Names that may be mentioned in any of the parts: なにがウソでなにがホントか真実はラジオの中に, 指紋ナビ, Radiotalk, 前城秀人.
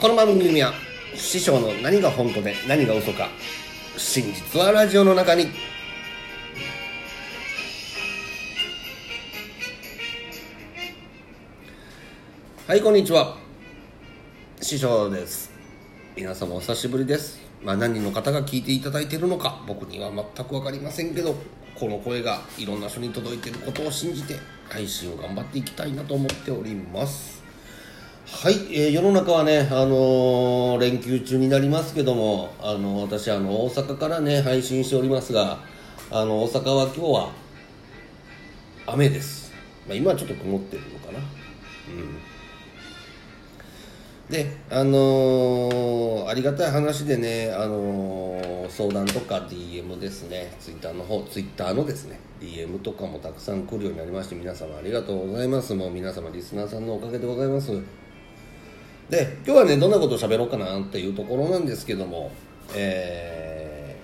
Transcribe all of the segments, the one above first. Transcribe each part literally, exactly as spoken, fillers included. この番組は師匠の何が本当で何が嘘か、真実はラジオの中に。はい、こんにちは、師匠です。皆様お久しぶりです。まあ、何人の方が聞いていただいているのか僕には全く分かりませんけど、この声がいろんな人に届いていることを信じて配信を頑張っていきたいなと思っております。はい、えー、世の中はね、あのー、連休中になりますけども、あのー、私あの大阪からね配信しておりますが、あの大阪は今日は雨です。まあ、今はちょっと曇ってるのかな、うん、で、あのー、ありがたい話でね、あのー、相談とか ディーエム ですね、ツイッターの方ツイッターのですね ディーエム とかもたくさん来るようになりまして、皆様ありがとうございます。もう皆様リスナーさんのおかげでございます。で、今日はね、どんなことを喋ろうかなっていうところなんですけども、え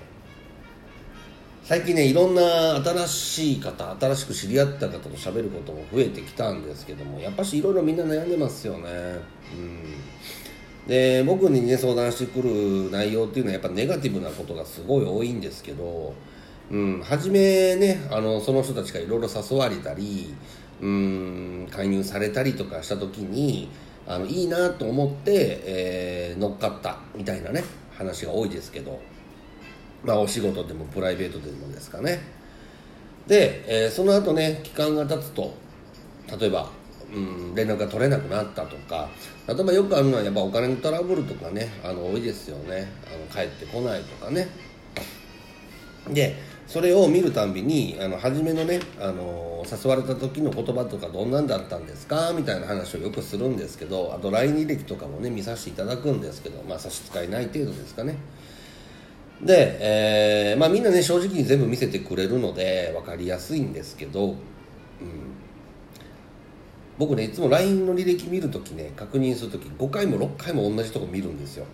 ー、最近ね、いろんな新しい方、新しく知り合った方と喋ることも増えてきたんですけども、やっぱしいろいろみんな悩んでますよね。うん、で、僕にね、相談してくる内容っていうのはやっぱネガティブなことがすごい多いんですけど、うん、初めね、あの、その人たちがいろいろ誘われたり、うん、介入されたりとかした時に、あのいいなと思って、えー、乗っかったみたいなね話が多いですけど、まあお仕事でもプライベートでもですかね。で、えー、その後ね、期間が経つと、例えば、うん、連絡が取れなくなったとか、例えばよくあるのはやっぱお金のトラブルとかね、あの多いですよね。あの帰ってこないとかね。で、それを見るたんびに、あの初めのね、あのー、誘われた時の言葉とかどんなんだったんですかみたいな話をよくするんですけど、あと ライン 履歴とかもね見させていただくんですけど、まあ差し支えない程度ですかね。で、えー、まあみんなね正直に全部見せてくれるので分かりやすいんですけど、うん、僕ねいつも ライン の履歴見るときね、確認するときごかいもろっかいも同じとこ見るんですよ。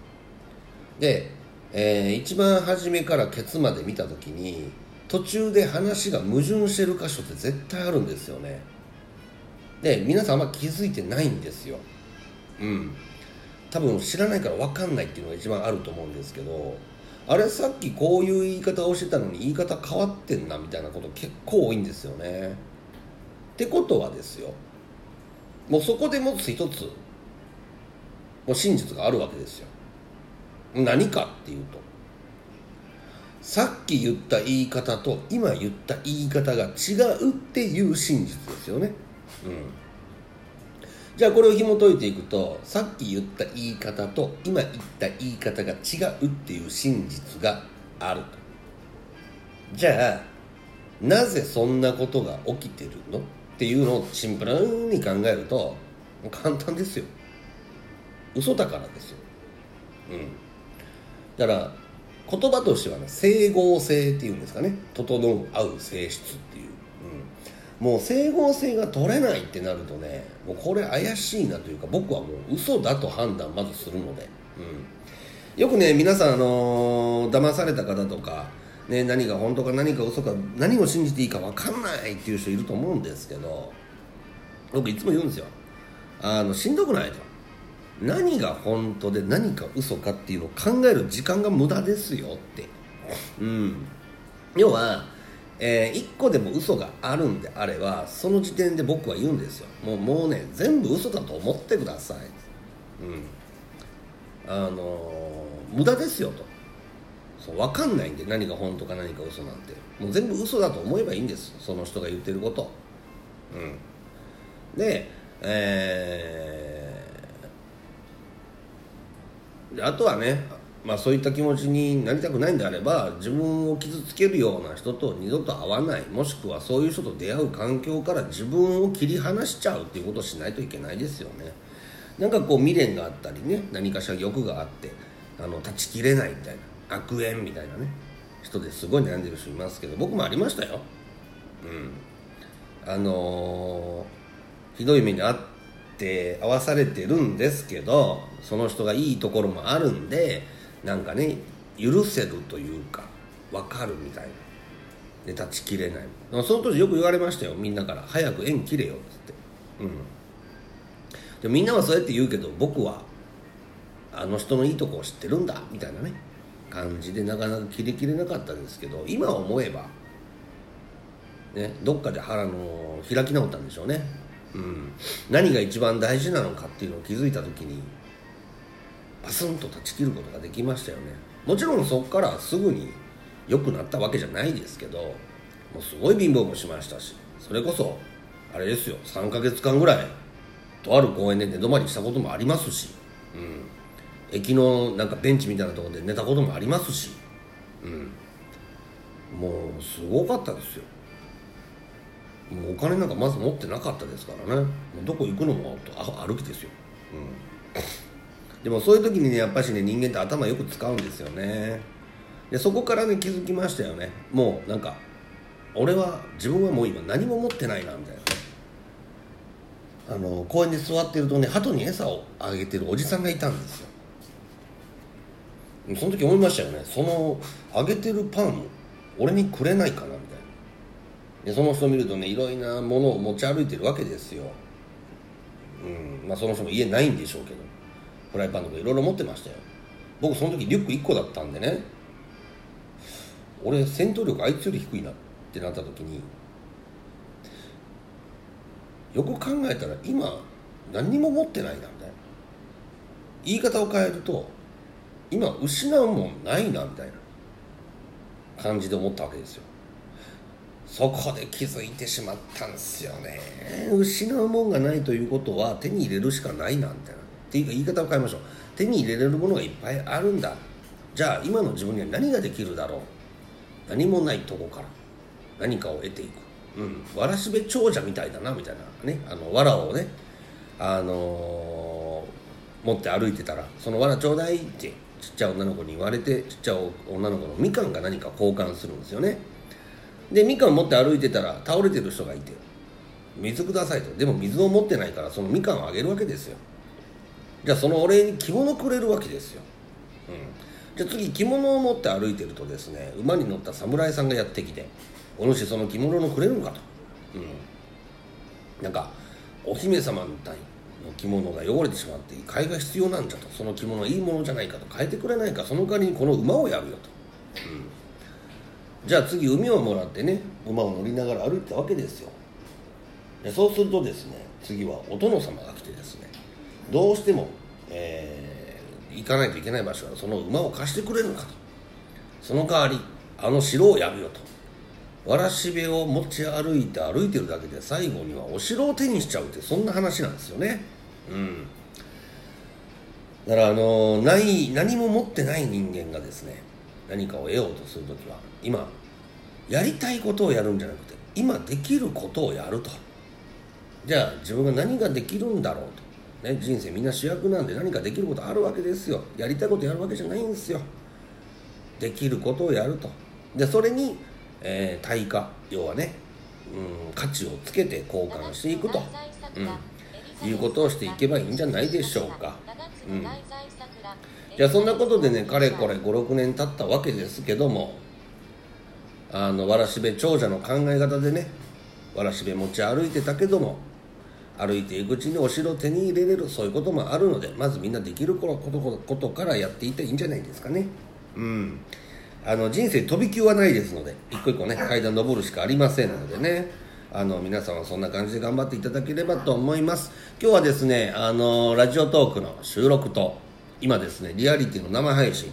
で、えー、一番初めからケツまで見たときに、途中で話が矛盾してる箇所って絶対あるんですよね。で、皆さんあんま気づいてないんですよ。うん。多分知らないから分かんないっていうのが一番あると思うんですけど、あれさっきこういう言い方をしてたのに言い方変わってんなみたいなこと結構多いんですよね。ってことはですよ、もうそこでもつ一つ、もう真実があるわけですよ。何かっていうと、さっき言った言い方と今言った言い方が違うっていう真実ですよね。うん、じゃあこれを紐解いていくと、さっき言った言い方と今言った言い方が違うっていう真実があると。じゃあなぜそんなことが起きてるのっていうのをシンプルに考えると簡単ですよ。嘘だからですよ。うん、だから言葉としてはね、整合性っていうんですかね、整う合う性質っていう、うん、もう整合性が取れないってなるとね、もうこれ怪しいなというか、僕はもう嘘だと判断まずするので、うん、よくね皆さん、あのー、騙された方とか、ね、何が本当か何か嘘か何を信じていいか分かんないっていう人いると思うんですけど、僕いつも言うんですよ、あのしんどくないと、何が本当で何か嘘かっていうのを考える時間が無駄ですよって、うん、要は、えー、いっこでも嘘があるんであればその時点で僕は言うんですよ。もう、もうね全部嘘だと思ってください、うん、あのー、無駄ですよと。そう、分かんないんで何が本当か何か嘘なんて、もう全部嘘だと思えばいいんです、その人が言ってること、うん、で、えーあとはね、まあ、そういった気持ちになりたくないんであれば、自分を傷つけるような人と二度と会わない、もしくはそういう人と出会う環境から自分を切り離しちゃうっていうことをしないといけないですよね。なんかこう未練があったりね、何かしら欲があって、あの断ち切れないみたいな、悪縁みたいなね人ですごい悩んでる人いますけど、僕もありましたよ。うん、あのー、ひどい目にあって合わされてるんですけど、その人がいいところもあるんで、なんかね許せるというか分かるみたいなで、断ち切れない、その当時よく言われましたよ、みんなから、早く縁切れよって、うん、でみんなはそうやって言うけど、僕はああの人のいいとこを知ってるんだみたいなね感じで、なかなか切りきれなかったんですけど、今思えば、ね、どっかで腹の開き直ったんでしょうね、うん、何が一番大事なのかっていうのを気づいた時にパスンと断ち切ることができましたよね。もちろんそこからすぐに良くなったわけじゃないですけど、もうすごい貧乏もしましたし、それこそあれですよ、さんかげつかんぐらいとある公園で寝泊まりしたこともありますし、うん、駅のなんかベンチみたいなところで寝たこともありますし、うん、もうすごかったですよ。もうお金なんかまず持ってなかったですからね、もうどこ行くのも歩きですよ、うん、でもそういう時にね、やっぱしね、人間って頭よく使うんですよね。でそこからね、気づきましたよね。もうなんか俺は自分はもう今何も持ってないなみたいな。あの公園で座ってるとね、鳩に餌をあげてるおじさんがいたんですよ。その時思いましたよね。そのあげてるパンを俺にくれないかなみたいな。でその人見るとね、いろいろなものを持ち歩いてるわけですよ。うん、まあその人も家ないんでしょうけど、フライパンとかいろいろ持ってましたよ。僕その時リュックいっこだったんでね、俺戦闘力あいつより低いなってなった時に、よく考えたら今何にも持ってないなみたいな。言い方を変えると今失うもんないなみたいな感じで思ったわけですよ。そこで気づいてしまったんですよね。失うもんがないということは手に入れるしかないなみたいな。っていうか言い方を変えましょう。手に入れれるものがいっぱいあるんだ。じゃあ今の自分には何ができるだろう。何もないとこから何かを得ていく。うん、わらしべ長者みたいだなみたいなね、あのわらをね、あのー、持って歩いてたら、そのわらちょうだいってちっちゃい女の子に言われて、ちっちゃい女の子のみかんが何か交換するんですよね。でみかん持って歩いてたら倒れてる人がいて、水くださいと。でも水を持ってないからそのみかんをあげるわけですよ。じゃあそのお礼に着物くれるわけですよ、うん、じゃあ次着物を持って歩いてるとですね、馬に乗った侍さんがやってきて、お主その着物のくれるのかと、うん、なんかお姫様みたいの着物が汚れてしまって買いが必要なんじゃと、その着物はいいものじゃないかと、変えてくれないか、その代わりにこの馬をやるよと、うん、じゃあ次馬をもらってね、馬を乗りながら歩いたわけですよ。でそうするとですね、次はお殿様が来てですね、どうしても、えー、行かないといけない場所はその馬を貸してくれるのかと、その代わりあの城をやるよと。わらしべを持ち歩いて歩いてるだけで最後にはお城を手にしちゃうって、そんな話なんですよね。うん。だからあのない何も持ってない人間がですね、何かを得ようとするときは、今やりたいことをやるんじゃなくて今できることをやると。じゃあ自分が何ができるんだろうと、ね、人生みんな主役なんで何かできることあるわけですよ。やりたいことやるわけじゃないんですよ。できることをやると。でそれにえー、対価、要はね、うん、価値をつけて交換していくと、うん、いうことをしていけばいいんじゃないでしょうか、うん、じゃあそんなことでね、かれこれごろくねん経ったわけですけども、あのわらしべ長者の考え方でね、わらしべ持ち歩いてたけども、歩いていくうちにお城を手に入れれる、そういうこともあるので、まずみんなできることからやっていっていいんじゃないですかね。うん、あの人生飛び級はないですので、一個一個ね階段登るしかありませんのでね、あの皆さんはそんな感じで頑張っていただければと思います。今日はですね、あのラジオトークの収録と今ですねリアリティの生配信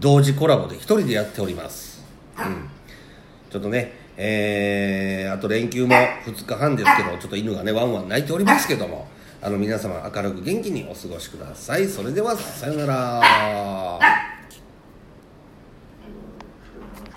同時コラボで一人でやっております、うん、ちょっとね、えー、あと連休もふつかはんですけど、ちょっと犬がねワンワン鳴いておりますけども、あの皆様明るく元気にお過ごしください。それではさよなら。